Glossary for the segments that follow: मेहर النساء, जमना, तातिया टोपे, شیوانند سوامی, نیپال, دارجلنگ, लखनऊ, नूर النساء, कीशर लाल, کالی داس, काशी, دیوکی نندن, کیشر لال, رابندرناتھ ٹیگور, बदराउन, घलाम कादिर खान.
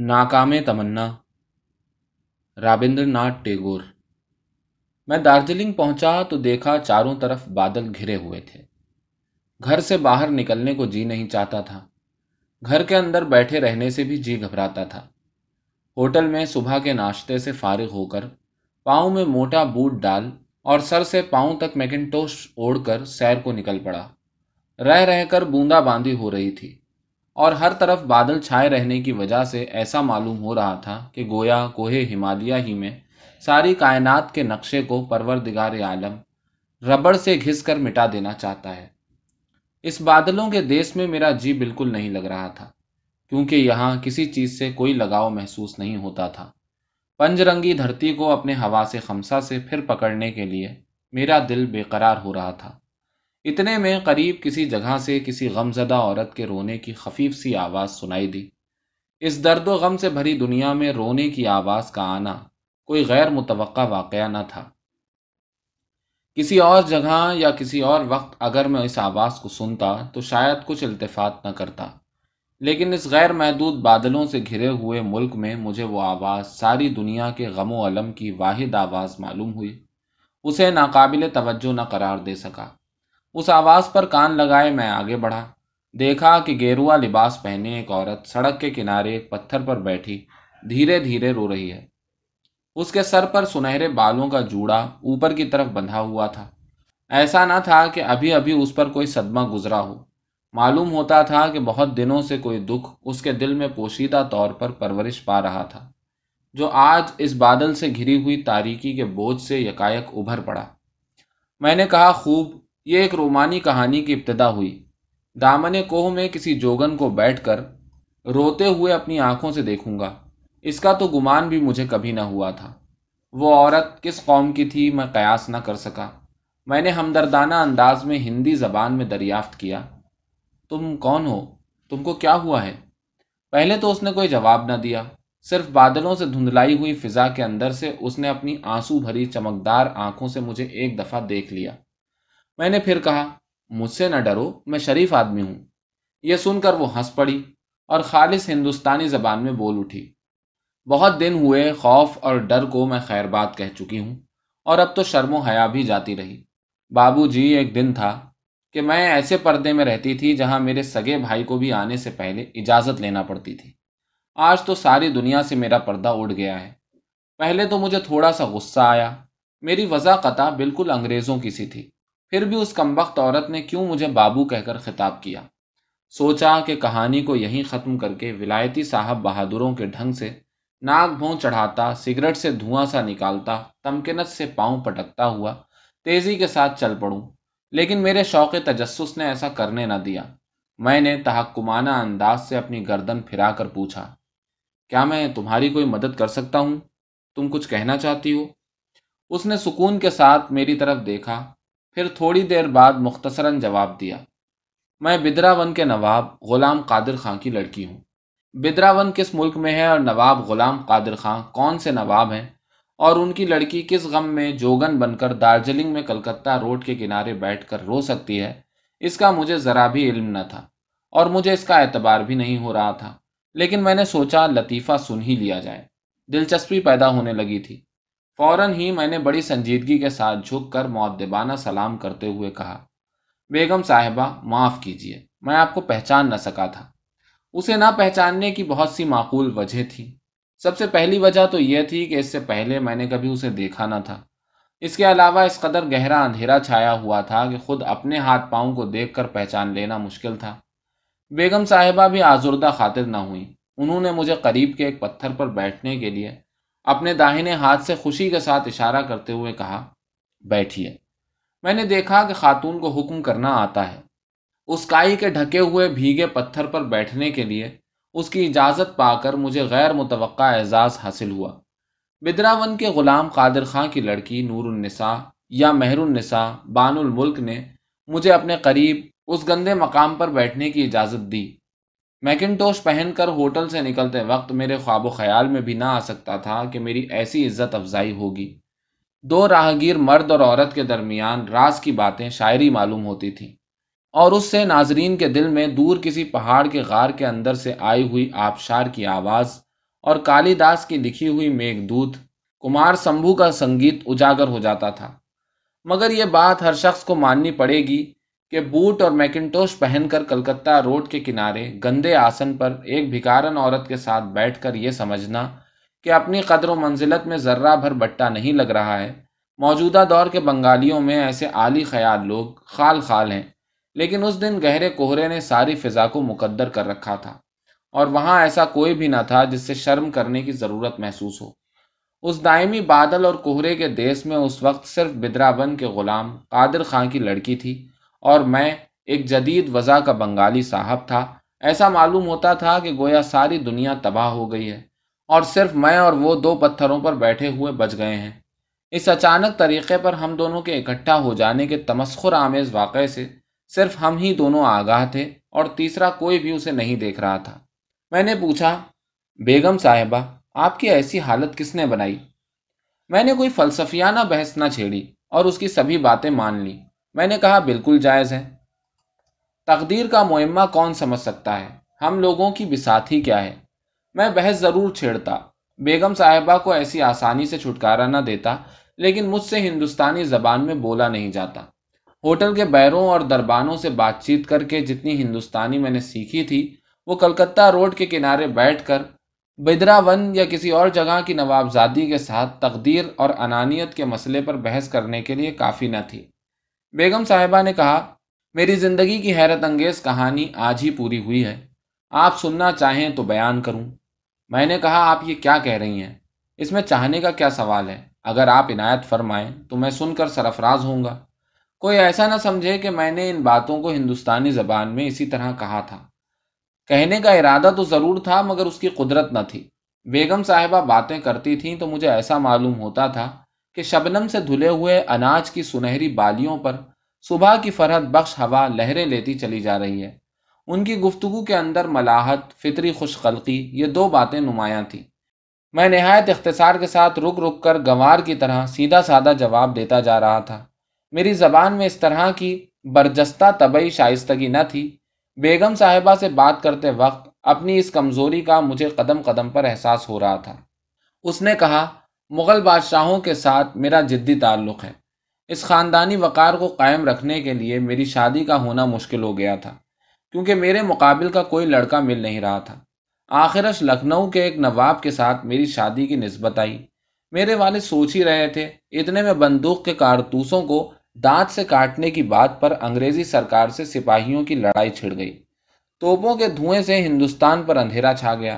ناکام تمنا رابندرناتھ ٹیگور۔ میں دارجلنگ پہنچا تو دیکھا چاروں طرف بادل گھرے ہوئے تھے۔ گھر سے باہر نکلنے کو جی نہیں چاہتا تھا، گھر کے اندر بیٹھے رہنے سے بھی جی گھبراتا تھا۔ ہوٹل میں صبح کے ناشتے سے فارغ ہو کر پاؤں میں موٹا بوٹ ڈال اور سر سے پاؤں تک میکنٹوش اوڑھ کر سیر کو نکل پڑا۔ رہ کر بوندا باندی ہو رہی تھی اور ہر طرف بادل چھائے رہنے کی وجہ سے ایسا معلوم ہو رہا تھا کہ گویا کوہ ہمالیہ ہی میں ساری کائنات کے نقشے کو پروردگار عالم ربڑ سے گھس کر مٹا دینا چاہتا ہے۔ اس بادلوں کے دیس میں میرا جی بالکل نہیں لگ رہا تھا، کیونکہ یہاں کسی چیز سے کوئی لگاؤ محسوس نہیں ہوتا تھا۔ پنج رنگی دھرتی کو اپنے حواس خمسہ سے پھر پکڑنے کے لیے میرا دل بے قرار ہو رہا تھا۔ اتنے میں قریب کسی جگہ سے کسی غمزدہ عورت کے رونے کی خفیف سی آواز سنائی دی۔ اس درد و غم سے بھری دنیا میں رونے کی آواز کا آنا کوئی غیر متوقع واقعہ نہ تھا۔ کسی اور جگہ یا کسی اور وقت اگر میں اس آواز کو سنتا تو شاید کچھ التفات نہ کرتا، لیکن اس غیر محدود بادلوں سے گھرے ہوئے ملک میں مجھے وہ آواز ساری دنیا کے غم و الم کی واحد آواز معلوم ہوئی۔ اسے ناقابل توجہ نہ قرار دے سکا۔ اس آواز پر کان لگائے میں آگے بڑھا، دیکھا کہ گیروا لباس پہنے ایک عورت سڑک کے کنارے ایک پتھر پر بیٹھی دھیرے دھیرے رو رہی ہے۔ اس کے سر پر سنہرے بالوں کا جوڑا اوپر کی طرف بندھا ہوا تھا۔ ایسا نہ تھا کہ ابھی ابھی اس پر کوئی صدمہ گزرا ہو، معلوم ہوتا تھا کہ بہت دنوں سے کوئی دکھ اس کے دل میں پوشیدہ طور پر پرورش پا رہا تھا، جو آج اس بادل سے گھری ہوئی تاریکی کے بوجھ سے یکایک ابھر پڑا۔ میں نے کہا، خوب، یہ ایک رومانی کہانی کی ابتدا ہوئی۔ دامن کوہ میں کسی جوگن کو بیٹھ کر روتے ہوئے اپنی آنکھوں سے دیکھوں گا، اس کا تو گمان بھی مجھے کبھی نہ ہوا تھا۔ وہ عورت کس قوم کی تھی میں قیاس نہ کر سکا۔ میں نے ہمدردانہ انداز میں ہندی زبان میں دریافت کیا، تم کون ہو؟ تم کو کیا ہوا ہے؟ پہلے تو اس نے کوئی جواب نہ دیا، صرف بادلوں سے دھندلائی ہوئی فضا کے اندر سے اس نے اپنی آنسو بھری چمکدار آنکھوں سے مجھے ایک دفعہ دیکھ لیا۔ میں نے پھر کہا، مجھ سے نہ ڈرو، میں شریف آدمی ہوں۔ یہ سن کر وہ ہنس پڑی اور خالص ہندوستانی زبان میں بول اٹھی، بہت دن ہوئے، خوف اور ڈر کو میں خیر بات کہہ چکی ہوں اور اب تو شرم و حیا بھی جاتی رہی۔ بابو جی، ایک دن تھا کہ میں ایسے پردے میں رہتی تھی جہاں میرے سگے بھائی کو بھی آنے سے پہلے اجازت لینا پڑتی تھی۔ آج تو ساری دنیا سے میرا پردہ اٹھ گیا ہے۔ پہلے تو مجھے تھوڑا سا غصہ آیا، میری وضاقتہ بالکل انگریزوں کی سی تھی، پھر بھی اس کمبخت عورت نے کیوں مجھے بابو کہہ کر خطاب کیا۔ سوچا کہ کہانی کو یہیں ختم کر کے ولایتی صاحب بہادروں کے ڈھنگ سے ناک بھون چڑھاتا، سگریٹ سے دھواں سا نکالتا، تمکنت سے پاؤں پٹکتا ہوا تیزی کے ساتھ چل پڑوں، لیکن میرے شوق تجسس نے ایسا کرنے نہ دیا۔ میں نے تحکمانہ انداز سے اپنی گردن پھرا کر پوچھا، کیا میں تمہاری کوئی مدد کر سکتا ہوں؟ تم کچھ کہنا چاہتی ہو؟ اس نے سکون کے ساتھ میری طرف دیکھا، پھر تھوڑی دیر بعد مختصراً جواب دیا، میں بدراون کے نواب غلام قادر خان کی لڑکی ہوں۔ بدراون کس ملک میں ہے اور نواب غلام قادر خان کون سے نواب ہیں اور ان کی لڑکی کس غم میں جوگن بن کر دارجلنگ میں کلکتہ روڈ کے کنارے بیٹھ کر رو سکتی ہے، اس کا مجھے ذرا بھی علم نہ تھا اور مجھے اس کا اعتبار بھی نہیں ہو رہا تھا، لیکن میں نے سوچا لطیفہ سن ہی لیا جائے۔ دلچسپی پیدا ہونے لگی تھی۔ فوراً ہی میں نے بڑی سنجیدگی کے ساتھ جھک کر مؤدبانہ سلام کرتے ہوئے کہا، بیگم صاحبہ، معاف کیجیے، میں آپ کو پہچان نہ سکا تھا۔ اسے نہ پہچاننے کی بہت سی معقول وجہ تھی۔ سب سے پہلی وجہ تو یہ تھی کہ اس سے پہلے میں نے کبھی اسے دیکھا نہ تھا۔ اس کے علاوہ اس قدر گہرا اندھیرا چھایا ہوا تھا کہ خود اپنے ہاتھ پاؤں کو دیکھ کر پہچان لینا مشکل تھا۔ بیگم صاحبہ بھی آزردہ خاطر نہ ہوئیں، انہوں نے مجھے قریب کے ایک پتھر پر بیٹھنے کے لیے اپنے داہنے ہاتھ سے خوشی کے ساتھ اشارہ کرتے ہوئے کہا، بیٹھیے۔ میں نے دیکھا کہ خاتون کو حکم کرنا آتا ہے۔ اس کائی کے ڈھکے ہوئے بھیگے پتھر پر بیٹھنے کے لیے اس کی اجازت پا کر مجھے غیر متوقع اعزاز حاصل ہوا۔ بدراون کے غلام قادر خان کی لڑکی نور النساء یا مہر النساء بان الملک نے مجھے اپنے قریب اس گندے مقام پر بیٹھنے کی اجازت دی۔ میکنٹوش پہن کر ہوٹل سے نکلتے وقت میرے خواب و خیال میں بھی نہ آ سکتا تھا کہ میری ایسی عزت افزائی ہوگی۔ دو راہگیر مرد اور عورت کے درمیان راز کی باتیں شاعری معلوم ہوتی تھیں اور اس سے ناظرین کے دل میں دور کسی پہاڑ کے غار کے اندر سے آئی ہوئی آبشار کی آواز اور کالی داس کی لکھی ہوئی میگھدوت کمار سمبھو کا سنگیت اجاگر ہو جاتا تھا۔ مگر یہ بات ہر شخص کو ماننی پڑے گی کہ بوٹ اور میکنٹوش پہن کر کلکتہ روڈ کے کنارے گندے آسن پر ایک بھکارن عورت کے ساتھ بیٹھ کر یہ سمجھنا کہ اپنی قدر و منزلت میں ذرہ بھر بٹا نہیں لگ رہا ہے۔ موجودہ دور کے بنگالیوں میں ایسے عالی خیال لوگ خال خال ہیں، لیکن اس دن گہرے کوہرے نے ساری فضا کو مقدر کر رکھا تھا اور وہاں ایسا کوئی بھی نہ تھا جس سے شرم کرنے کی ضرورت محسوس ہو۔ اس دائمی بادل اور کوہرے کے دیس میں اس وقت صرف بدراون کے غلام قادر خان کی لڑکی تھی اور میں ایک جدید وضع کا بنگالی صاحب تھا۔ ایسا معلوم ہوتا تھا کہ گویا ساری دنیا تباہ ہو گئی ہے اور صرف میں اور وہ دو پتھروں پر بیٹھے ہوئے بچ گئے ہیں۔ اس اچانک طریقے پر ہم دونوں کے اکٹھا ہو جانے کے تمسخر آمیز واقعے سے صرف ہم ہی دونوں آگاہ تھے اور تیسرا کوئی بھی اسے نہیں دیکھ رہا تھا۔ میں نے پوچھا، بیگم صاحبہ آپ کی ایسی حالت کس نے بنائی؟ میں نے کوئی فلسفیانہ بحث نہ چھیڑی اور اس کی سبھی باتیں مان لی۔ میں نے کہا بالکل جائز ہے، تقدیر کا معمہ کون سمجھ سکتا ہے، ہم لوگوں کی بساتھی کیا ہے۔ میں بحث ضرور چھیڑتا، بیگم صاحبہ کو ایسی آسانی سے چھٹکارا نہ دیتا، لیکن مجھ سے ہندوستانی زبان میں بولا نہیں جاتا۔ ہوٹل کے بیروں اور دربانوں سے بات چیت کر کے جتنی ہندوستانی میں نے سیکھی تھی وہ کلکتہ روڈ کے کنارے بیٹھ کر بدراون یا کسی اور جگہ کی نوابزادی کے ساتھ تقدیر اور انانیت کے مسئلے پر بحث کرنے کے لیے کافی نہ تھی۔ بیگم صاحبہ نے کہا، میری زندگی کی حیرت انگیز کہانی آج ہی پوری ہوئی ہے، آپ سننا چاہیں تو بیان کروں۔ میں نے کہا، آپ یہ کیا کہہ رہی ہیں، اس میں چاہنے کا کیا سوال ہے، اگر آپ عنایت فرمائیں تو میں سن کر سرفراز ہوں گا۔ کوئی ایسا نہ سمجھے کہ میں نے ان باتوں کو ہندوستانی زبان میں اسی طرح کہا تھا۔ کہنے کا ارادہ تو ضرور تھا مگر اس کی قدرت نہ تھی۔ بیگم صاحبہ باتیں کرتی تھیں تو مجھے ایسا معلوم ہوتا تھا کہ شبنم سے دھلے ہوئے اناج کی سنہری بالیوں پر صبح کی فرحت بخش ہوا لہریں لیتی چلی جا رہی ہے۔ ان کی گفتگو کے اندر ملاحت، فطری خوش خلقی، یہ دو باتیں نمایاں تھیں۔ میں نہایت اختصار کے ساتھ رک رک کر گنوار کی طرح سیدھا سادہ جواب دیتا جا رہا تھا۔ میری زبان میں اس طرح کی برجستہ طبعی شائستگی نہ تھی۔ بیگم صاحبہ سے بات کرتے وقت اپنی اس کمزوری کا مجھے قدم قدم پر احساس ہو رہا تھا۔ اس نے کہا، مغل بادشاہوں کے ساتھ میرا جدی تعلق ہے، اس خاندانی وقار کو قائم رکھنے کے لیے میری شادی کا ہونا مشکل ہو گیا تھا کیونکہ میرے مقابل کا کوئی لڑکا مل نہیں رہا تھا۔ آخرش لکھنؤ کے ایک نواب کے ساتھ میری شادی کی نسبت آئی۔ میرے والد سوچ ہی رہے تھے، اتنے میں بندوق کے کارتوسوں کو دانت سے کاٹنے کی بات پر انگریزی سرکار سے سپاہیوں کی لڑائی چھڑ گئی۔ توپوں کے دھوئیں سے ہندوستان پر اندھیرا چھا گیا۔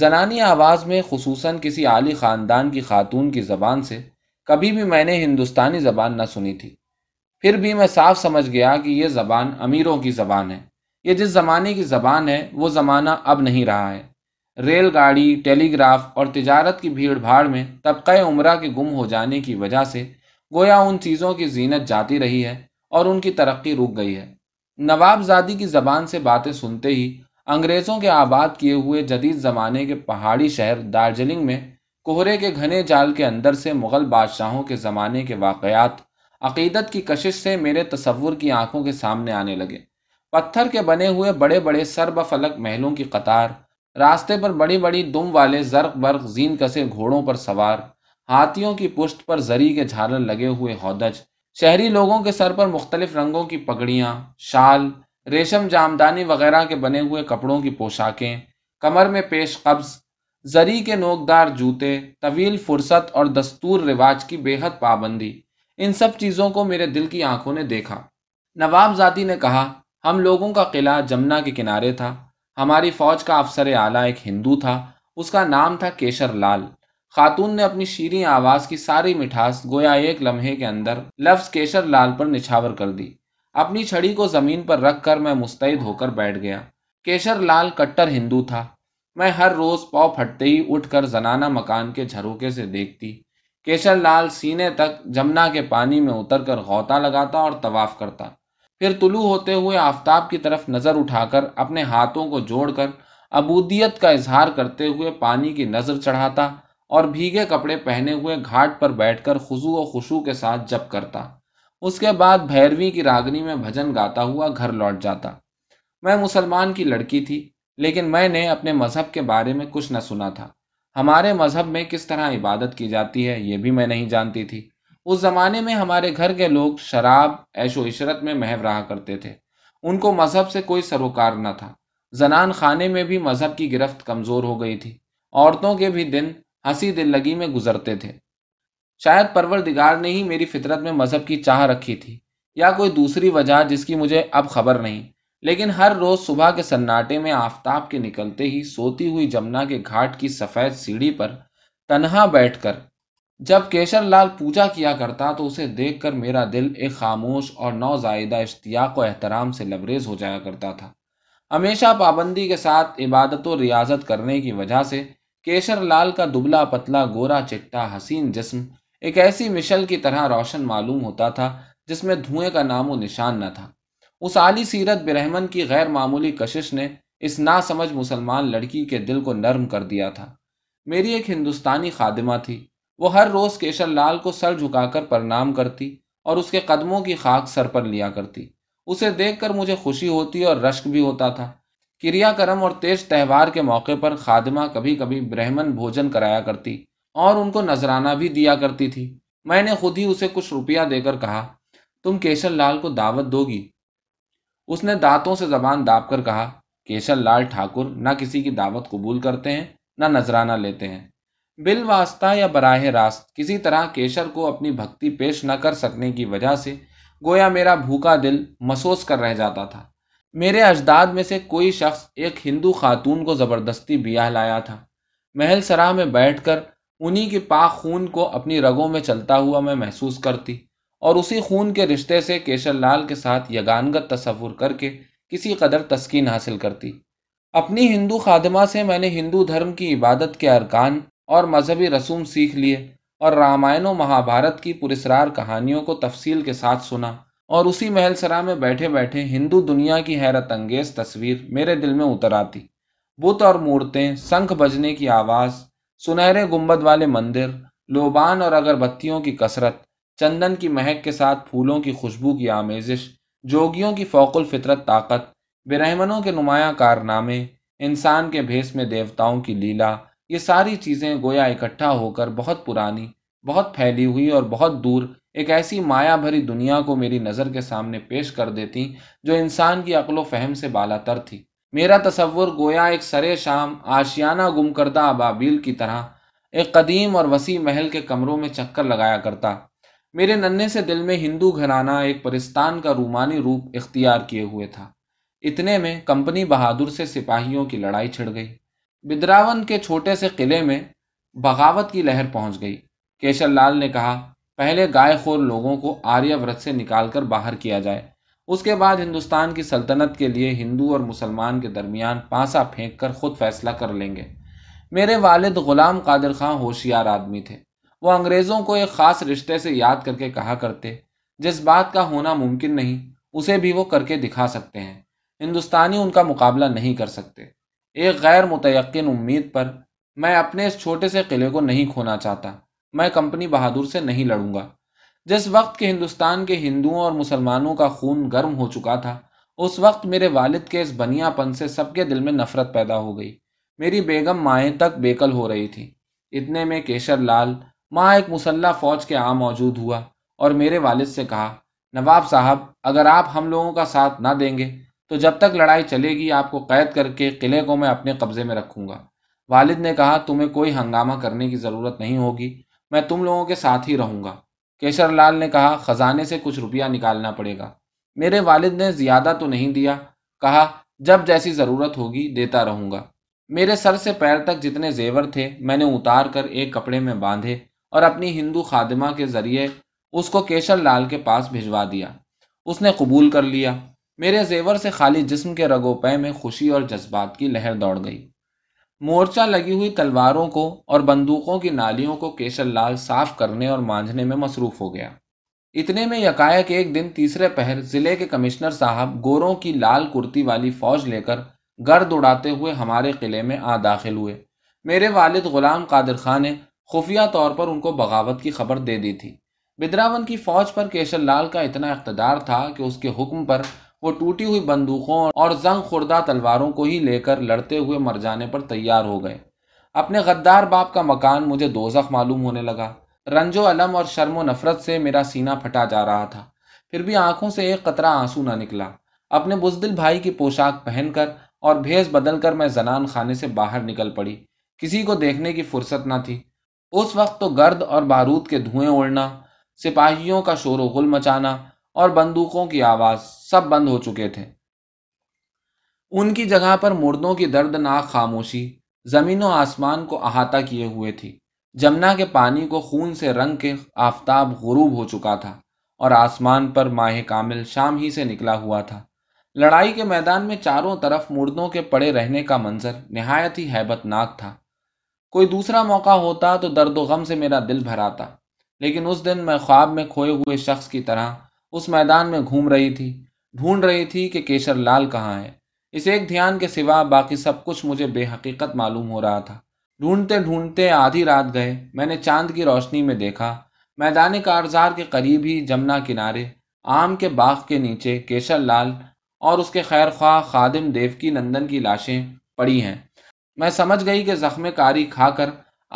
زنانی آواز میں، خصوصاً کسی عالی خاندان کی خاتون کی زبان سے، کبھی بھی میں نے ہندوستانی زبان نہ سنی تھی۔ پھر بھی میں صاف سمجھ گیا کہ یہ زبان امیروں کی زبان ہے۔ یہ جس زمانے کی زبان ہے وہ زمانہ اب نہیں رہا ہے۔ ریل گاڑی، ٹیلی گراف اور تجارت کی بھیڑ بھاڑ میں طبقہ عمرہ کے گم ہو جانے کی وجہ سے گویا ان چیزوں کی زینت جاتی رہی ہے اور ان کی ترقی رک گئی ہے۔ نواب زادی کی زبان سے باتیں سنتے ہی انگریزوں کے آباد کیے ہوئے جدید زمانے کے پہاڑی شہر دارجلنگ میں کوہرے کے گھنے جال کے اندر سے مغل بادشاہوں کے زمانے کے واقعات عقیدت کی کشش سے میرے تصور کی آنکھوں کے سامنے آنے لگے۔ پتھر کے بنے ہوئے بڑے بڑے سرب فلک محلوں کی قطار، راستے پر بڑی بڑی دم والے زرق برق زین کسے گھوڑوں پر سوار، ہاتھیوں کی پشت پر زری کے جھالر لگے ہوئے ہودج، شہری لوگوں کے سر پر مختلف رنگوں کی پگڑیاں، شال، ریشم جامدانی وغیرہ کے بنے ہوئے کپڑوں کی پوشاکیں، کمر میں پیش قبض، زری کے نوکدار جوتے، طویل فرصت اور دستور رواج کی بے حد پابندی، ان سب چیزوں کو میرے دل کی آنکھوں نے دیکھا۔ نواب زادی نے کہا، ہم لوگوں کا قلعہ جمنا کے کنارے تھا، ہماری فوج کا افسر اعلیٰ ایک ہندو تھا، اس کا نام تھا کیشر لال۔ خاتون نے اپنی شیریں آواز کی ساری مٹھاس گویا ایک لمحے کے اندر لفظ کیشر لال پر نچھاور کر دی۔ اپنی چھڑی کو زمین پر رکھ کر میں مستعد ہو کر بیٹھ گیا۔ کیشر لال کٹر ہندو تھا۔ میں ہر روز پاؤ پھٹتے ہی اٹھ کر زنانہ مکان کے جھروکے سے دیکھتی، کیشر لال سینے تک جمنا کے پانی میں اتر کر غوطہ لگاتا اور طواف کرتا، پھر طلوع ہوتے ہوئے آفتاب کی طرف نظر اٹھا کر اپنے ہاتھوں کو جوڑ کر عبودیت کا اظہار کرتے ہوئے پانی کی نظر چڑھاتا اور بھیگے کپڑے پہنے ہوئے گھاٹ پر بیٹھ کر خضوع و خشوع کے ساتھ جپ کرتا۔ اس کے بعد بھیروی کی راگنی میں بھجن گاتا ہوا گھر لوٹ جاتا۔ میں مسلمان کی لڑکی تھی لیکن میں نے اپنے مذہب کے بارے میں کچھ نہ سنا تھا۔ ہمارے مذہب میں کس طرح عبادت کی جاتی ہے یہ بھی میں نہیں جانتی تھی۔ اس زمانے میں ہمارے گھر کے لوگ شراب، عیش و عشرت میں محو رہا کرتے تھے، ان کو مذہب سے کوئی سروکار نہ تھا۔ زنان خانے میں بھی مذہب کی گرفت کمزور ہو گئی تھی، عورتوں کے بھی دن ہنسی دل لگی میں گزرتے تھے۔ شاید پروردگار نے ہی میری فطرت میں مذہب کی چاہ رکھی تھی یا کوئی دوسری وجہ جس کی مجھے اب خبر نہیں، لیکن ہر روز صبح کے سناٹے میں آفتاب کے نکلتے ہی سوتی ہوئی جمنا کے گھاٹ کی سفید سیڑھی پر تنہا بیٹھ کر جب کیشر لال پوجا کیا کرتا تو اسے دیکھ کر میرا دل ایک خاموش اور نوزائیدہ اشتیاق و احترام سے لبریز ہو جایا کرتا تھا۔ ہمیشہ پابندی کے ساتھ عبادت و ریاضت کرنے کی وجہ سے کیشر لال کا دبلا پتلا گورا چٹا حسین جسم ایک ایسی مشل کی طرح روشن معلوم ہوتا تھا جس میں دھوئیں کا نام و نشان نہ تھا۔ اس عالی سیرت برہمن کی غیر معمولی کشش نے اس ناسمجھ مسلمان لڑکی کے دل کو نرم کر دیا تھا۔ میری ایک ہندوستانی خادمہ تھی، وہ ہر روز کیشر لال کو سر جھکا کر پرنام کرتی اور اس کے قدموں کی خاک سر پر لیا کرتی۔ اسے دیکھ کر مجھے خوشی ہوتی اور رشک بھی ہوتا تھا۔ کریا کرم اور تیج تہوار کے موقع پر خادمہ کبھی کبھی برہمن بھوجن کرایا کرتی اور ان کو نذرانہ بھی دیا کرتی تھی۔ میں نے خود ہی اسے کچھ روپیہ دے کر کہا، تم کیشر لال کو دعوت دو گی؟ اس نے دانتوں سے زبان داپ کر کہا، کیشر لال ٹھاکر نہ کسی کی دعوت قبول کرتے ہیں نہ نذرانہ لیتے ہیں۔ بالواسطہ یا براہ راست کسی طرح کیشر کو اپنی بھکتی پیش نہ کر سکنے کی وجہ سے گویا میرا بھوکا دل مسوس کر رہ جاتا تھا۔ میرے اجداد میں سے کوئی شخص ایک ہندو خاتون کو زبردستی بیاہ لایا تھا۔ محل سرا میں بیٹھ کر انہی کے پاک خون کو اپنی رگوں میں چلتا ہوا میں محسوس کرتی اور اسی خون کے رشتے سے کیشر لال کے ساتھ یگانگت تصور کر کے کسی قدر تسکین حاصل کرتی۔ اپنی ہندو خادمہ سے میں نے ہندو دھرم کی عبادت کے ارکان اور مذہبی رسوم سیکھ لیے اور رامائن و مہا بھارت کی پراسرار کہانیوں کو تفصیل کے ساتھ سنا، اور اسی محل سرا میں بیٹھے بیٹھے ہندو دنیا کی حیرت انگیز تصویر میرے دل میں اتر آتی۔ بت اور مورتیں، سنکھ بجنے کی آواز، سنہرے گنبد والے مندر، لوبان اور اگر بتیوں کی کثرت، چندن کی مہک کے ساتھ پھولوں کی خوشبو کی آمیزش، جوگیوں کی فوق الفطرت طاقت، برہمنوں کے نمایاں کارنامے، انسان کے بھیس میں دیوتاؤں کی لیلا، یہ ساری چیزیں گویا اکٹھا ہو کر بہت پرانی، بہت پھیلی ہوئی اور بہت دور ایک ایسی مایا بھری دنیا کو میری نظر کے سامنے پیش کر دیتی جو انسان کی عقل و فہم سے بالاتر تھی۔ میرا تصور گویا ایک سرے شام آشیانہ گم کردہ ابابیل کی طرح ایک قدیم اور وسیع محل کے کمروں میں چکر لگایا کرتا۔ میرے ننھے سے دل میں ہندو گھرانہ ایک پرستان کا رومانی روپ اختیار کیے ہوئے تھا۔ اتنے میں کمپنی بہادر سے سپاہیوں کی لڑائی چھڑ گئی۔ بدراون کے چھوٹے سے قلعے میں بغاوت کی لہر پہنچ گئی۔ کیشر لال نے کہا، پہلے گائے خور لوگوں کو آریہ ورت سے نکال کر باہر کیا جائے، اس کے بعد ہندوستان کی سلطنت کے لیے ہندو اور مسلمان کے درمیان پانسا پھینک کر خود فیصلہ کر لیں گے۔ میرے والد غلام قادر خان ہوشیار آدمی تھے، وہ انگریزوں کو ایک خاص رشتے سے یاد کر کے کہا کرتے، جس بات کا ہونا ممکن نہیں اسے بھی وہ کر کے دکھا سکتے ہیں، ہندوستانی ان کا مقابلہ نہیں کر سکتے۔ ایک غیر متیقن امید پر میں اپنے اس چھوٹے سے قلعے کو نہیں کھونا چاہتا۔ میں کمپنی بہادر سے نہیں لڑوں گا۔ جس وقت کہ ہندوستان کے ہندوؤں اور مسلمانوں کا خون گرم ہو چکا تھا، اس وقت میرے والد کے اس بنیا پن سے سب کے دل میں نفرت پیدا ہو گئی۔ میری بیگم مائیں تک بیکل ہو رہی تھی۔ اتنے میں کیشر لال ماں ایک مسلح فوج کے عام موجود ہوا اور میرے والد سے کہا، نواب صاحب، اگر آپ ہم لوگوں کا ساتھ نہ دیں گے تو جب تک لڑائی چلے گی آپ کو قید کر کے قلعے کو میں اپنے قبضے میں رکھوں گا۔ والد نے کہا، تمہیں کوئی ہنگامہ کرنے کی ضرورت نہیں ہوگی، میں تم لوگوں کے ساتھ ہی رہوں گا۔ کیشر لال نے کہا، خزانے سے کچھ روپیہ نکالنا پڑے گا۔ میرے والد نے زیادہ تو نہیں دیا، کہا جب جیسی ضرورت ہوگی دیتا رہوں گا۔ میرے سر سے پیر تک جتنے زیور تھے میں نے اتار کر ایک کپڑے میں باندھے اور اپنی ہندو خادمہ کے ذریعے اس کو کیشر لال کے پاس بھجوا دیا۔ اس نے قبول کر لیا۔ میرے زیور سے خالی جسم کے رگ و پے میں خوشی اور جذبات کی لہر دوڑ گئی۔ مورچہ لگی ہوئی تلواروں کو اور بندوقوں کی نالیوں کو کیشر لال صاف کرنے اور مانجھنے میں مصروف ہو گیا۔ اتنے میں یکایک ایک دن تیسرے پہر ضلع کے کمشنر صاحب گوروں کی لال کرتی والی فوج لے کر گرد اڑاتے ہوئے ہمارے قلعے میں آ داخل ہوئے۔ میرے والد غلام قادر خان نے خفیہ طور پر ان کو بغاوت کی خبر دے دی تھی۔ بدراون کی فوج پر کیشر لال کا اتنا اقتدار تھا کہ اس کے حکم پر وہ ٹوٹی ہوئی بندوقوں اور زنگ خوردہ تلواروں کو ہی لے کر لڑتے ہوئے مر جانے پر تیار ہو گئے۔ اپنے غدار باپ کا مکان مجھے دوزخ معلوم ہونے لگا۔ رنج و الم اور شرم و نفرت سے میرا سینہ پھٹا جا رہا تھا، پھر بھی آنکھوں سے ایک قطرہ آنسو نہ نکلا۔ اپنے بزدل بھائی کی پوشاک پہن کر اور بھیس بدل کر میں زنان خانے سے باہر نکل پڑی۔ کسی کو دیکھنے کی فرصت نہ تھی۔ اس وقت تو گرد اور بارود کے دھوئیں اڑنا، سپاہیوں کا شور و غل مچانا اور بندوقوں کی آواز سب بند ہو چکے تھے۔ ان کی جگہ پر مردوں کی دردناک خاموشی زمین و آسمان کو احاطہ کیے ہوئے تھی۔ جمنا کے پانی کو خون سے رنگ کے آفتاب غروب ہو چکا تھا اور آسمان پر ماہ کامل شام ہی سے نکلا ہوا تھا۔ لڑائی کے میدان میں چاروں طرف مردوں کے پڑے رہنے کا منظر نہایت ہی ہیبت ناک تھا۔ کوئی دوسرا موقع ہوتا تو درد و غم سے میرا دل بھر آتا، لیکن اس دن میں خواب میں کھوئے ہوئے شخص کی طرح اس میدان میں گھوم رہی تھی، ڈھونڈ رہی تھی کہ کیشر لال کہاں ہے۔ اس ایک دھیان کے سوا باقی سب کچھ مجھے بے حقیقت معلوم ہو رہا تھا۔ ڈھونڈتے ڈھونڈتے آدھی رات گئے، میں نے چاند کی روشنی میں دیکھا، میدان کارزار کے قریب ہی جمنا کنارے آم کے باغ کے نیچے کیشر لال اور اس کے خیر خواہ خادم دیوکی نندن کی لاشیں پڑی ہیں۔ میں سمجھ گئی کہ زخم کاری کھا کر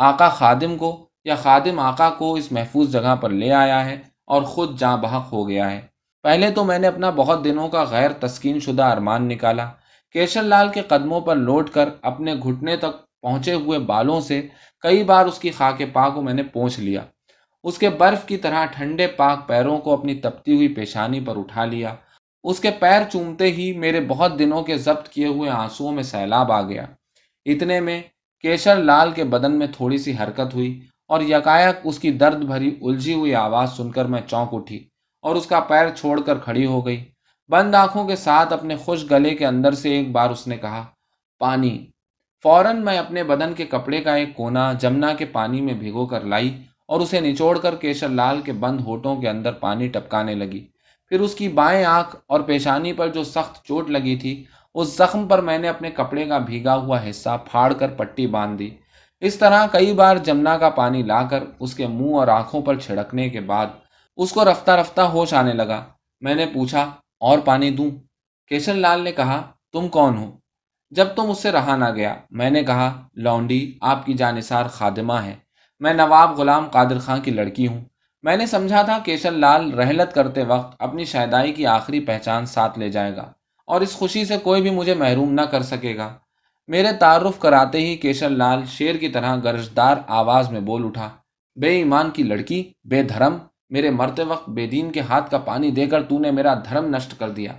آقا خادم کو یا خادم آقا کو اس محفوظ جگہ پر لے آیا ہے اور خود جاں بحق ہو گیا ہے۔ پہلے تو میں نے اپنا بہت دنوں کا غیر تسکین شدہ ارمان نکالا۔ کیشر لال کے قدموں پر لوٹ کر اپنے گھٹنے تک پہنچے ہوئے بالوں سے کئی بار اس کی خاک پاک کو میں نے پونچھ لیا، اس کے برف کی طرح ٹھنڈے پاک پیروں کو اپنی تپتی ہوئی پیشانی پر اٹھا لیا۔ اس کے پیر چومتے ہی میرے بہت دنوں کے ضبط کیے ہوئے آنسوؤں میں سیلاب آ گیا۔ اتنے میں کیشر لال کے بدن میں تھوڑی سی حرکت ہوئی اور یکایک اس کی درد بھری الجھی ہوئی آواز سن کر میں چونک اٹھی اور اس کا پیر چھوڑ کر کھڑی ہو گئی۔ بند آنکھوں کے ساتھ اپنے خشک گلے کے اندر سے ایک بار اس نے کہا، پانی۔ فوراً میں اپنے بدن کے کپڑے کا ایک کونا جمنا کے پانی میں بھگو کر لائی اور اسے نچوڑ کر کیشر لال کے بند ہونٹوں کے اندر پانی ٹپکانے لگی۔ پھر اس کی بائیں آنکھ اور پیشانی پر جو سخت چوٹ لگی تھی، اس زخم پر میں نے اپنے کپڑے کا بھیگا ہوا حصہ پھاڑ کر پٹی باندھ دی۔ اس طرح کئی بار جمنا کا پانی لا کر اس کے منہ اور آنکھوں پر چھڑکنے کے بعد اس کو رفتہ رفتہ ہوش آنے لگا۔ میں نے پوچھا، اور پانی دوں؟ کیشر لال نے کہا، تم کون ہو؟ جب تو مجھ سے رہا نہ گیا، میں نے کہا، لونڈی آپ کی جانثار خادمہ ہے، میں نواب غلام قادر خان کی لڑکی ہوں۔ میں نے سمجھا تھا کیشر لال رحلت کرتے وقت اپنی شہدائی کی آخری پہچان ساتھ لے جائے گا اور اس خوشی سے کوئی بھی مجھے محروم نہ کر سکے گا۔ میرے تعارف کراتے ہی کیشر لال شیر کی طرح گرجدار آواز میں بول اٹھا، بے ایمان کی لڑکی، بے دھرم، میرے مرتے وقت بے دین کے ہاتھ کا پانی دے کر تو نے میرا دھرم نشٹ کر دیا۔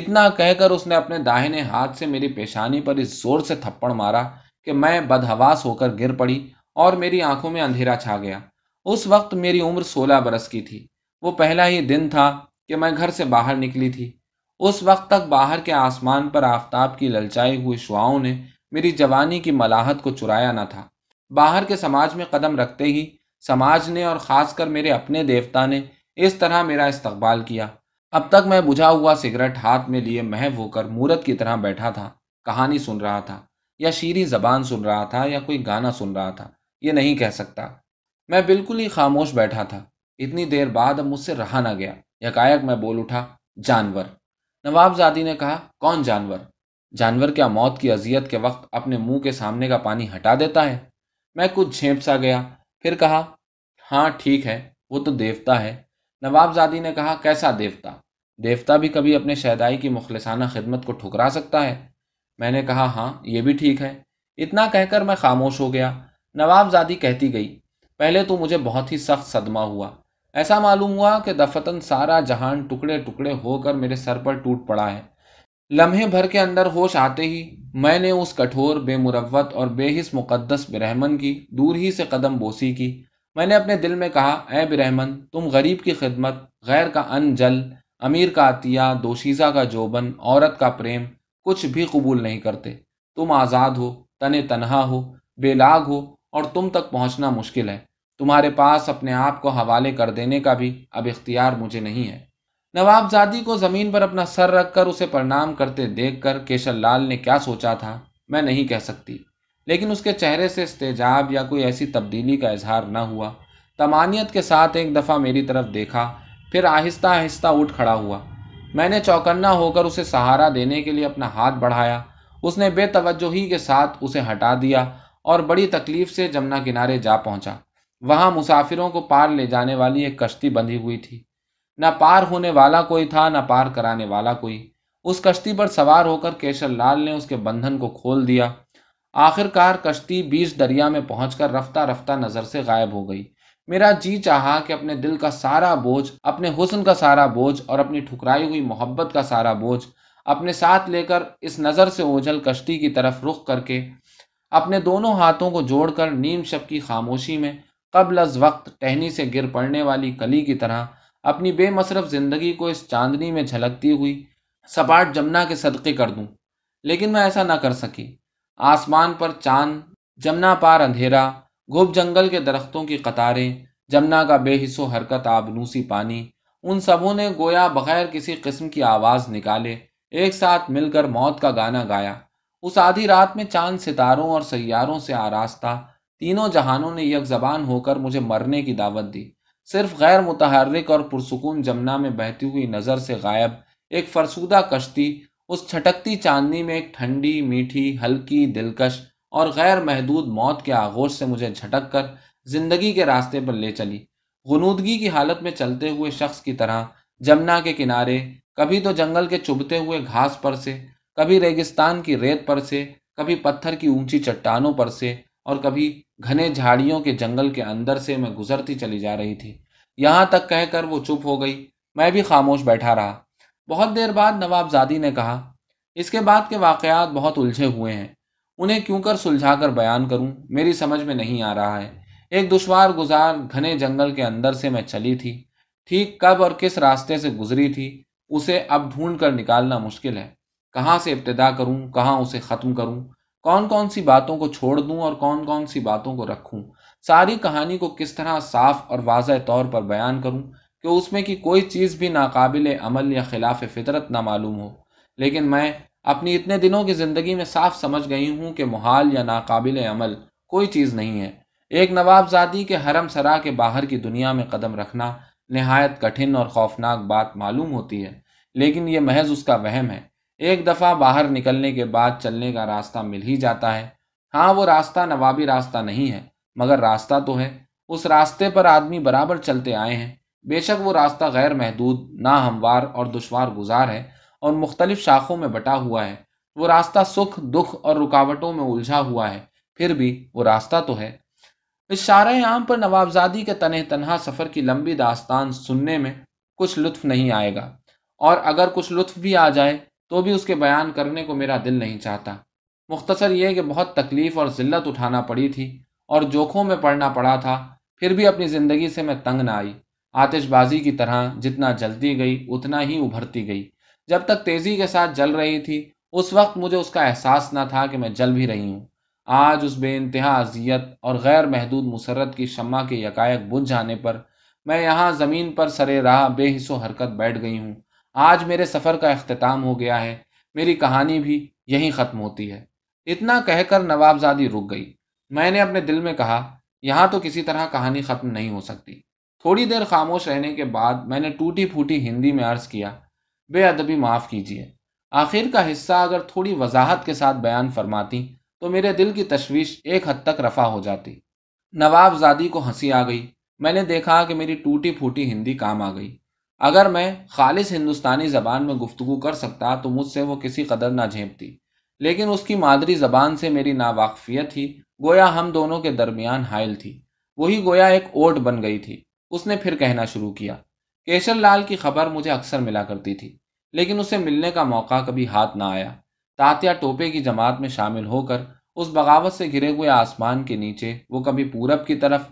اتنا کہہ کر اس نے اپنے داہنے ہاتھ سے میری پیشانی پر اس زور سے تھپڑ مارا کہ میں بدحواس ہو کر گر پڑی اور میری آنکھوں میں اندھیرا چھا گیا۔ اس وقت میری عمر 16 برس کی تھی۔ وہ پہلا ہی دن تھا کہ میں گھر سے باہر نکلی تھی۔ اس وقت تک باہر کے آسمان پر آفتاب کی للچائی ہوئی شعاؤں نے میری جوانی کی ملاحت کو چرایا نہ تھا۔ باہر کے سماج میں قدم رکھتے ہی سماج نے اور خاص کر میرے اپنے دیوتا نے اس طرح میرا استقبال کیا۔ اب تک میں بجھا ہوا سگریٹ ہاتھ میں لیے محو ہو کر مورت کی طرح بیٹھا تھا، کہانی سن رہا تھا یا شیریں زبان سن رہا تھا یا کوئی گانا سن رہا تھا، یہ نہیں کہہ سکتا۔ میں بالکل ہی خاموش بیٹھا تھا۔ اتنی دیر بعد اب مجھ سے رہا نہ گیا، یکایک میں بول اٹھا، جانور۔ نواب زادی نے کہا، کون جانور؟ جانور کیا موت کی اذیت کے وقت اپنے منہ کے سامنے کا پانی ہٹا دیتا ہے؟ میں کچھ جھیپ سا گیا، پھر کہا، ہاں ٹھیک ہے، وہ تو دیوتا ہے۔ نواب زادی نے کہا، کیسا دیوتا؟ دیوتا بھی کبھی اپنے شہدائی کی مخلصانہ خدمت کو ٹھکرا سکتا ہے؟ میں نے کہا، ہاں یہ بھی ٹھیک ہے۔ اتنا کہہ کر میں خاموش ہو گیا۔ نواب زادی کہتی گئی، پہلے تو مجھے بہت ہی سخت صدمہ ہوا، ایسا معلوم ہوا کہ دفتن سارا جہان ٹکڑے ٹکڑے ہو کر میرے سر پر ٹوٹ پڑا ہے۔ لمحے بھر کے اندر ہوش آتے ہی میں نے اس کٹھور بے مروت اور بے حس مقدس برہمن کی دور ہی سے قدم بوسی کی۔ میں نے اپنے دل میں کہا، اے برہمن، تم غریب کی خدمت، غیر کا ان جل، امیر کا عطیہ، دوشیزہ کا جوبن، عورت کا پریم، کچھ بھی قبول نہیں کرتے۔ تم آزاد ہو، تن تنہا ہو، بے لاگ ہو اور تم تک پہنچنا مشکل ہے۔ تمہارے پاس اپنے آپ کو حوالے کر دینے کا بھی اب اختیار مجھے نہیں ہے۔ نواب زادی کو زمین پر اپنا سر رکھ کر اسے پرنام کرتے دیکھ کر کیشر لال نے کیا سوچا تھا، میں نہیں کہہ سکتی، لیکن اس کے چہرے سے استعجاب یا کوئی ایسی تبدیلی کا اظہار نہ ہوا۔ طمانیت کے ساتھ ایک دفعہ میری طرف دیکھا، پھر آہستہ آہستہ اٹھ کھڑا ہوا۔ میں نے چوکنا ہو کر اسے سہارا دینے کے لیے اپنا ہاتھ بڑھایا، اس نے بے توجہی کے ساتھ اسے ہٹا دیا اور بڑی تکلیف سے جمنا کنارے جا پہنچا۔ وہاں مسافروں کو پار لے جانے والی ایک کشتی بندھی ہوئی تھی، نہ پار ہونے والا کوئی تھا نہ پار کرانے والا کوئی۔ اس کشتی پر سوار ہو کر کیشر لال نے اس کے بندھن کو کھول دیا۔ آخر کار کشتی بیچ دریا میں پہنچ کر رفتہ رفتہ نظر سے غائب ہو گئی۔ میرا جی چاہا کہ اپنے دل کا سارا بوجھ، اپنے حسن کا سارا بوجھ اور اپنی ٹھکرائی ہوئی محبت کا سارا بوجھ اپنے ساتھ لے کر اس نظر سے اوجھل کشتی کی طرف رخ کر کے اپنے دونوں ہاتھوں کو جوڑ کر نیم شب کی خاموشی میں قبل از وقت ٹہنی سے گر پڑنے والی کلی کی طرح اپنی بے مصرف زندگی کو اس چاندنی میں جھلکتی ہوئی سپاٹ جمنا کے صدقے کر دوں، لیکن میں ایسا نہ کر سکی۔ آسمان پر چاند، جمنا پار اندھیرا، گھوپ جنگل کے درختوں کی قطاریں، جمنا کا بے حس و حرکت آبنوسی پانی، ان سبوں نے گویا بغیر کسی قسم کی آواز نکالے ایک ساتھ مل کر موت کا گانا گایا۔ اس آدھی رات میں چاند، ستاروں اور سیاروں سے آراستہ تینوں جہانوں نے یک زبان ہو کر مجھے مرنے کی دعوت دی۔ صرف غیر متحرک اور پرسکون جمنا میں بہتی ہوئی نظر سے غائب ایک فرسودہ کشتی اس چھٹکتی چاندنی میں ایک ٹھنڈی، میٹھی، ہلکی، دلکش اور غیر محدود موت کے آغوش سے مجھے جھٹک کر زندگی کے راستے پر لے چلی۔ غنودگی کی حالت میں چلتے ہوئے شخص کی طرح جمنا کے کنارے کبھی تو جنگل کے چبھتے ہوئے گھاس پر سے، کبھی ریگستان کی ریت پر سے، کبھی پتھر کی اونچی چٹانوں پر سے اور کبھی گھنے جھاڑیوں کے جنگل کے اندر سے میں گزرتی چلی جا رہی تھی۔ یہاں تک کہہ کر وہ چپ ہو گئی، میں بھی خاموش بیٹھا رہا۔ بہت دیر بعد نواب زادی نے کہا، اس کے بعد کے واقعات بہت الجھے ہوئے ہیں، انہیں کیوں کر سلجھا کر بیان کروں، میری سمجھ میں نہیں آ رہا ہے۔ ایک دشوار گزار گھنے جنگل کے اندر سے میں چلی تھی، ٹھیک کب اور کس راستے سے گزری تھی اسے اب ڈھونڈ کر نکالنا مشکل ہے۔ کہاں سے ابتدا کروں، کہاں اسے ختم کروں، کون کون سی باتوں کو چھوڑ دوں اور کون کون سی باتوں کو رکھوں، ساری کہانی کو کس طرح صاف اور واضح طور پر بیان کروں کہ اس میں کی کوئی چیز بھی ناقابل عمل یا خلاف فطرت نہ معلوم ہو۔ لیکن میں اپنی اتنے دنوں کی زندگی میں صاف سمجھ گئی ہوں کہ محال یا ناقابل عمل کوئی چیز نہیں ہے۔ ایک نوابزادی کے حرم سرا کے باہر کی دنیا میں قدم رکھنا نہایت کٹھن اور خوفناک بات معلوم ہوتی ہے، لیکن یہ محض اس کا وہم ہے۔ ایک دفعہ باہر نکلنے کے بعد چلنے کا راستہ مل ہی جاتا ہے۔ ہاں، وہ راستہ نوابی راستہ نہیں ہے، مگر راستہ تو ہے۔ اس راستے پر آدمی برابر چلتے آئے ہیں۔ بے شک وہ راستہ غیر محدود، ناہموار اور دشوار گزار ہے اور مختلف شاخوں میں بٹا ہوا ہے۔ وہ راستہ سکھ، دکھ اور رکاوٹوں میں الجھا ہوا ہے، پھر بھی وہ راستہ تو ہے۔ اس شارع عام پر نوابزادی کے تنہ تنہا سفر کی لمبی داستان سننے میں کچھ لطف نہیں آئے گا، اور اگر کچھ لطف بھی آ جائے تو بھی اس کے بیان کرنے کو میرا دل نہیں چاہتا۔ مختصر یہ کہ بہت تکلیف اور ذلت اٹھانا پڑی تھی اور جوکھوں میں پڑنا پڑا تھا، پھر بھی اپنی زندگی سے میں تنگ نہ آئی۔ آتش بازی کی طرح جتنا جلتی گئی اتنا ہی ابھرتی گئی۔ جب تک تیزی کے ساتھ جل رہی تھی اس وقت مجھے اس کا احساس نہ تھا کہ میں جل بھی رہی ہوں۔ آج اس بے انتہا اذیت اور غیر محدود مسرت کی شمع کے یکایک بجھ جانے پر میں یہاں زمین پر سرے راہ بے حس و حرکت بیٹھ گئی ہوں۔ آج میرے سفر کا اختتام ہو گیا ہے، میری کہانی بھی یہیں ختم ہوتی ہے۔ اتنا کہہ کر نوابزادی رک گئی۔ میں نے اپنے دل میں کہا، یہاں تو کسی طرح کہانی ختم نہیں ہو سکتی۔ تھوڑی دیر خاموش رہنے کے بعد میں نے ٹوٹی پھوٹی ہندی میں عرض کیا، بے ادبی معاف کیجیے، آخر کا حصہ اگر تھوڑی وضاحت کے ساتھ بیان فرماتی تو میرے دل کی تشویش ایک حد تک رفع ہو جاتی۔ نوابزادی کو ہنسی آ گئی۔ میں نے دیکھا کہ میری ٹوٹی پھوٹی ہندی کام آ گئی۔ اگر میں خالص ہندوستانی زبان میں گفتگو کر سکتا تو مجھ سے وہ کسی قدر نہ جھیپتی، لیکن اس کی مادری زبان سے میری ناواقفیت ہی گویا ہم دونوں کے درمیان حائل تھی، وہی گویا ایک اوٹ بن گئی تھی۔ اس نے پھر کہنا شروع کیا، کیشر لال کی خبر مجھے اکثر ملا کرتی تھی، لیکن اسے ملنے کا موقع کبھی ہاتھ نہ آیا۔ تاتیا ٹوپے کی جماعت میں شامل ہو کر اس بغاوت سے گھرے ہوئے آسمان کے نیچے وہ کبھی پورب کی طرف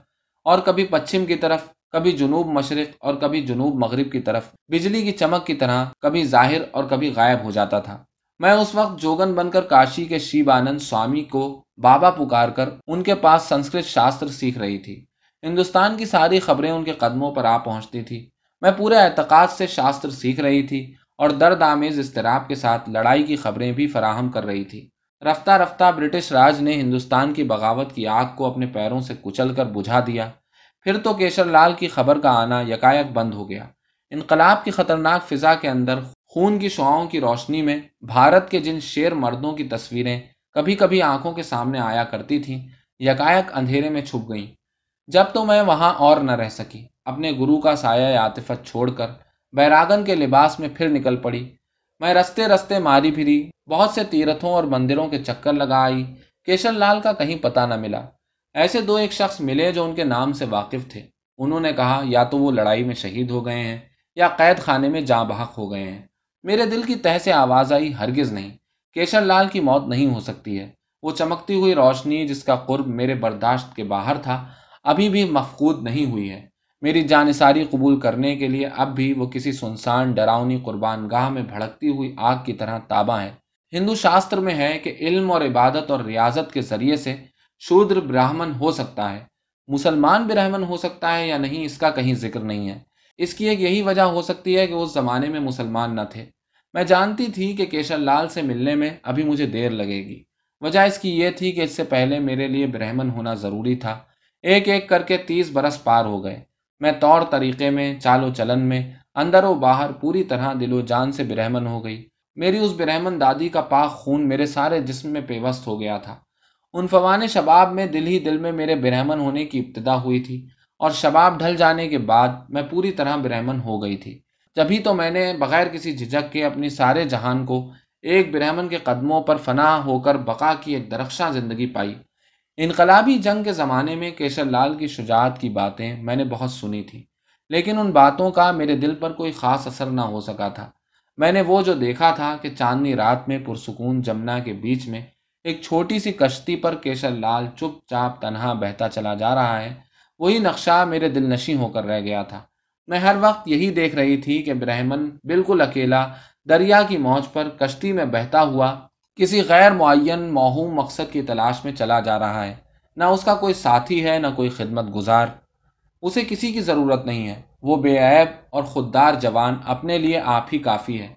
اور کبھی پچھم کی طرف، کبھی جنوب مشرق اور کبھی جنوب مغرب کی طرف بجلی کی چمک کی طرح کبھی ظاہر اور کبھی غائب ہو جاتا تھا۔ میں اس وقت جوگن بن کر کاشی کے شیوانند سوامی کو بابا پکار کر ان کے پاس سنسکرت شاستر سیکھ رہی تھی۔ ہندوستان کی ساری خبریں ان کے قدموں پر آ پہنچتی تھی۔ میں پورے اعتقاد سے شاستر سیکھ رہی تھی اور درد آمیز اضطراب کے ساتھ لڑائی کی خبریں بھی فراہم کر رہی تھی۔ رفتہ رفتہ برٹش راج نے ہندوستان کی بغاوت کی آگ کو اپنے پیروں سے کچل کر بجھا دیا۔ پھر تو کیشر لال کی خبر کا آنا یکایک بند ہو گیا۔ انقلاب کی خطرناک فضا کے اندر خون کی شعاؤں کی روشنی میں بھارت کے جن شیر مردوں کی تصویریں کبھی کبھی آنکھوں کے سامنے آیا کرتی تھیں، یکایک اندھیرے میں چھپ گئیں جب تو میں وہاں اور نہ رہ سکی. اپنے گرو کا سایہ عاطفت چھوڑ کر بیراگن کے لباس میں پھر نکل پڑی. میں رستے رستے ماری پھری, بہت سے تیرتھوں اور مندروں کے چکر لگا آئی. کیشر لال کا کہیں پتہ نہ ملا. ایسے دو ایک شخص ملے جو ان کے نام سے واقف تھے. انہوں نے کہا یا تو وہ لڑائی میں شہید ہو گئے ہیں یا قید خانے میں جاں بحق ہو گئے ہیں. میرے دل کی تہ سے آواز آئی, ہرگز نہیں, کیشر لال کی موت نہیں ہو سکتی ہے. وہ چمکتی ہوئی روشنی جس کا قرب میرے برداشت کے باہر تھا ابھی بھی مفقود نہیں ہوئی ہے. میری جانثاری قبول کرنے کے لیے اب بھی وہ کسی سنسان ڈراؤنی قربان گاہ میں بھڑکتی ہوئی آگ کی طرح تابع ہے. ہندو شاستر میں ہے کہ علم اور عبادت اور ریاضت کے ذریعے سے شودر براہمن ہو سکتا ہے. مسلمان براہمن ہو سکتا ہے یا نہیں, اس کا کہیں ذکر نہیں ہے. اس کی ایک یہی وجہ ہو سکتی ہے کہ اس زمانے میں مسلمان نہ تھے. میں جانتی تھی کہ کیشر لال سے ملنے میں ابھی مجھے دیر لگے گی. وجہ اس کی یہ تھی کہ اس سے پہلے میرے لیے برہمن ہونا ضروری تھا. ایک ایک کر کے 30 برس پار ہو گئے. میں طور طریقے میں, چال و چلن میں, اندر و باہر پوری طرح دل و جان سے برہمن ہو گئی. میری اس برہمن دادی کا پاک خون میرے سارے جسم میں پیوست ہو گیا تھا. ان فوان شباب میں دل ہی دل میں میرے برہمن ہونے کی ابتدا ہوئی تھی اور شباب ڈھل جانے کے بعد میں پوری طرح برہمن ہو گئی تھی. جبھی تو میں نے بغیر کسی جھجک کے اپنی سارے جہان کو ایک برہمن کے قدموں پر فنا ہو کر بقا کی ایک درخشاں زندگی پائی. انقلابی جنگ کے زمانے میں کیشر لال کی شجاعت کی باتیں میں نے بہت سنی تھی, لیکن ان باتوں کا میرے دل پر کوئی خاص اثر نہ ہو سکا تھا. میں نے وہ جو دیکھا تھا کہ چاندنی رات میں پرسکون جمنا کے بیچ میں ایک چھوٹی سی کشتی پر کیشر لال چپ چاپ تنہا بہتا چلا جا رہا ہے, وہی نقشہ میرے دل نشیں ہو کر رہ گیا تھا. میں ہر وقت یہی دیکھ رہی تھی کہ برہمن بالکل اکیلا دریا کی موج پر کشتی میں بہتا ہوا کسی غیر معین موہوم مقصد کی تلاش میں چلا جا رہا ہے. نہ اس کا کوئی ساتھی ہے, نہ کوئی خدمت گزار. اسے کسی کی ضرورت نہیں ہے. وہ بے عیب اور خوددار جوان اپنے لیے آپ ہی کافی ہے.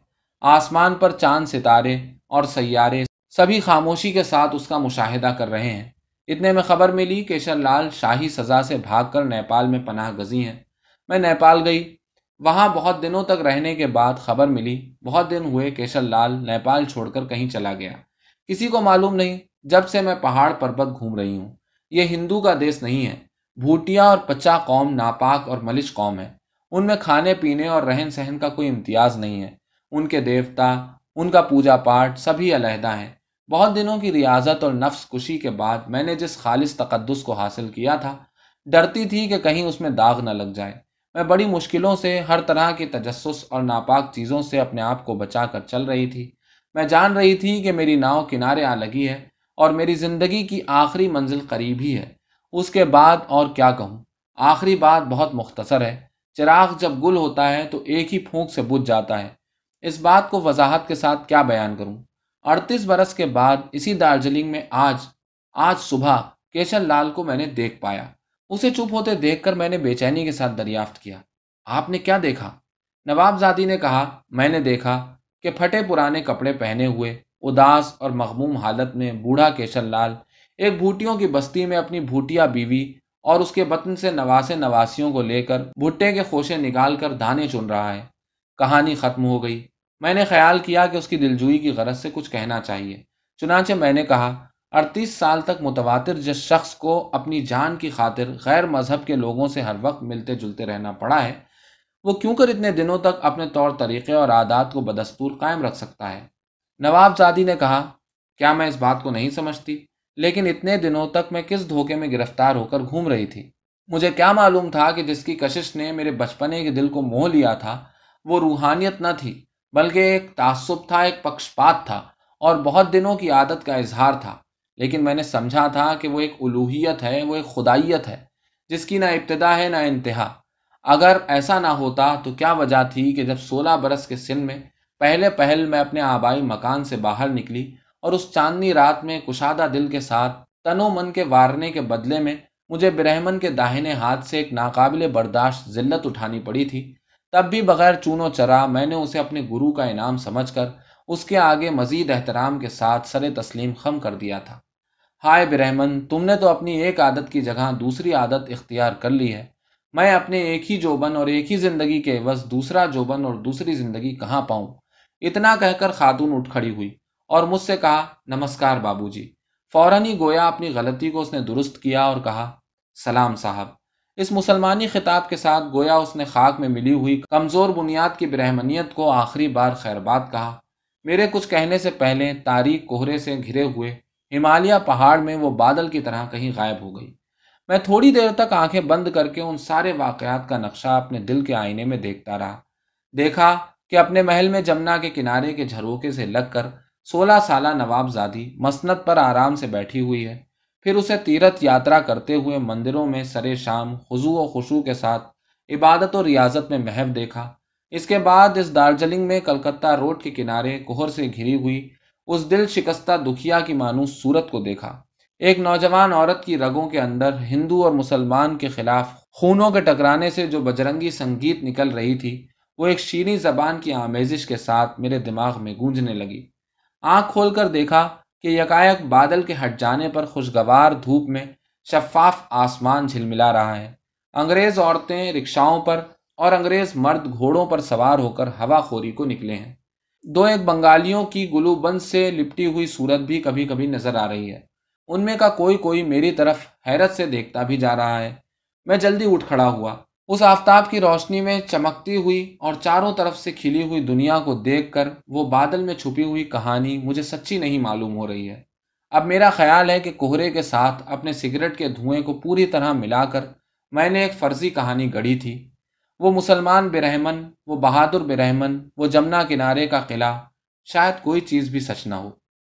آسمان پر چاند, ستارے اور سیارے سبھی خاموشی کے ساتھ اس کا مشاہدہ کر رہے ہیں. اتنے میں خبر ملی کیشر لال شاہی سزا سے بھاگ کر نیپال میں پناہ گزیں ہیں. میں نیپال گئی. وہاں بہت دنوں تک رہنے کے بعد خبر ملی بہت دن ہوئے کیشر لال نیپال چھوڑ کر کہیں چلا گیا. کسی کو معلوم نہیں. جب سے میں پہاڑ پربت گھوم رہی ہوں. یہ ہندو کا دیس نہیں ہے. بھوٹیا اور پچا قوم ناپاک اور ملش قوم ہے. ان میں کھانے پینے اور رہن سہن کا کوئی امتیاز نہیں ہے. ان کے دیوتا, ان کا پوجا پاٹ سبھی علیحدہ ہیں. بہت دنوں کی ریاضت اور نفس کشی کے بعد میں نے جس خالص تقدس کو حاصل کیا تھا, ڈرتی تھی کہ کہیں اس میں داغ نہ لگ جائے. میں بڑی مشکلوں سے ہر طرح کے تجسس اور ناپاک چیزوں سے اپنے آپ کو بچا کر چل رہی تھی. میں جان رہی تھی کہ میری ناؤ کنارے آ لگی ہے اور میری زندگی کی آخری منزل قریب ہی ہے. اس کے بعد اور کیا کہوں. آخری بات بہت مختصر ہے. چراغ جب گل ہوتا ہے تو ایک ہی پھونک سے بجھ جاتا ہے. اس بات کو وضاحت کے ساتھ کیا بیان کروں. 38 برس کے بعد اسی دارجلنگ میں آج صبح کیشر لال کو میں نے دیکھ پایا. اسے چپ ہوتے دیکھ کر میں نے بے چینی کے ساتھ دریافت کیا, آپ نے کیا دیکھا؟ نواب زادی نے کہا, میں نے دیکھا کہ پھٹے پرانے کپڑے پہنے ہوئے اداس اور مغموم حالت میں بوڑھا کیشر لال ایک بھوٹیوں کی بستی میں اپنی بھوٹیا بیوی اور اس کے بطن سے نواسے نواسیوں کو لے کر بھٹے کے خوشے نکال کر دانے چن رہا ہے. کہانی ختم ہو گئی. میں نے خیال کیا کہ اس کی دلجوئی کی غرض سے کچھ کہنا چاہیے, چنانچہ میں نے کہا, 38 سال تک متواتر جس شخص کو اپنی جان کی خاطر غیر مذہب کے لوگوں سے ہر وقت ملتے جلتے رہنا پڑا ہے, وہ کیوں کر اتنے دنوں تک اپنے طور طریقے اور عادات کو بدستور قائم رکھ سکتا ہے؟ نواب زادی نے کہا, کیا میں اس بات کو نہیں سمجھتی, لیکن اتنے دنوں تک میں کس دھوکے میں گرفتار ہو کر گھوم رہی تھی. مجھے کیا معلوم تھا کہ جس کی کشش نے میرے بچپنے کے دل کو موہ لیا تھا وہ روحانیت نہ تھی بلکہ ایک تعصب تھا, ایک پکشپات تھا اور بہت دنوں کی عادت کا اظہار تھا. لیکن میں نے سمجھا تھا کہ وہ ایک الوہیت ہے, وہ ایک خدائیت ہے جس کی نہ ابتدا ہے نہ انتہا. اگر ایسا نہ ہوتا تو کیا وجہ تھی کہ جب 16 برس کے سن میں پہلے پہل میں اپنے آبائی مکان سے باہر نکلی اور اس چاندنی رات میں کشادہ دل کے ساتھ تن و من کے وارنے کے بدلے میں مجھے برہمن کے داہنے ہاتھ سے ایک ناقابل برداشت ذلت اٹھانی پڑی تھی, تب بھی بغیر چون و چرا میں نے اسے اپنے گرو کا انعام سمجھ کر اس کے آگے مزید احترام کے ساتھ سر تسلیم خم کر دیا تھا. ہائے برہمن, تم نے تو اپنی ایک عادت کی جگہ دوسری عادت اختیار کر لی ہے. میں اپنے ایک ہی جوبن اور ایک ہی زندگی کے عوض دوسرا جوبن اور دوسری زندگی کہاں پاؤں؟ اتنا کہہ کر خاتون اٹھ کھڑی ہوئی اور مجھ سے کہا, نمسکار بابو جی. فوراً ہی گویا اپنی غلطی کو اس نے درست کیا اور کہا، سلام صاحب۔ اس مسلمانی خطاب کے ساتھ گویا اس نے خاک میں ملی ہوئی کمزور بنیاد کی برہمنیت کو آخری بار خیر بات کہا۔ میرے کچھ کہنے سے پہلے تاریک کوہرے سے گھرے ہوئے ہمالیہ پہاڑ میں وہ بادل کی طرح کہیں غائب ہو گئی۔ میں تھوڑی دیر تک آنکھیں بند کر کے ان سارے واقعات کا نقشہ اپنے دل کے آئینے میں دیکھتا رہا۔ دیکھا کہ اپنے محل میں جمنا کے کنارے کے جھروکے سے لگ کر 16 سالہ نواب زادی مسند پر آرام سے بیٹھی ہوئی ہے، پھر اسے تیرتھ یاترا کرتے ہوئے مندروں میں سرے شام خضوع و خشوع کے ساتھ عبادت و ریاضت میں محو دیکھا۔ اس کے بعد اس دارجلنگ میں کلکتہ روڈ کے کنارے کوہر سے گھری ہوئی اس دل شکستہ دکھیا کی مانوس صورت کو دیکھا، ایک نوجوان عورت کی رگوں کے اندر ہندو اور مسلمان کے خلاف خونوں کے ٹکرانے سے جو بجرنگی سنگیت نکل رہی تھی، وہ ایک شیریں زبان کی آمیزش کے ساتھ میرے دماغ میں گونجنے لگی۔ آنکھ کھول کر دیکھا کہ یکایک بادل کے ہٹ جانے پر خوشگوار دھوپ میں شفاف آسمان جھلملا رہا ہے۔ انگریز عورتیں رکشاؤں پر اور انگریز مرد گھوڑوں پر سوار ہو کر ہوا خوری کو نکلے ہیں۔ دو ایک بنگالیوں کی گلو بند سے لپٹی ہوئی صورت بھی کبھی کبھی نظر آ رہی ہے۔ ان میں کا کوئی کوئی میری طرف حیرت سے دیکھتا بھی جا رہا ہے۔ میں جلدی اٹھ کھڑا ہوا۔ اس آفتاب کی روشنی میں چمکتی ہوئی اور چاروں طرف سے کھلی ہوئی دنیا کو دیکھ کر وہ بادل میں چھپی ہوئی کہانی مجھے سچی نہیں معلوم ہو رہی ہے۔ اب میرا خیال ہے کہ کوہرے کے ساتھ اپنے سگریٹ کے دھوئیں کو پوری طرح ملا کر میں نے ایک فرضی کہانی گڑھی تھی۔ وہ مسلمان برہمن، وہ بہادر برہمن، وہ جمنا کنارے کا قلعہ، شاید کوئی چیز بھی سچ نہ ہو۔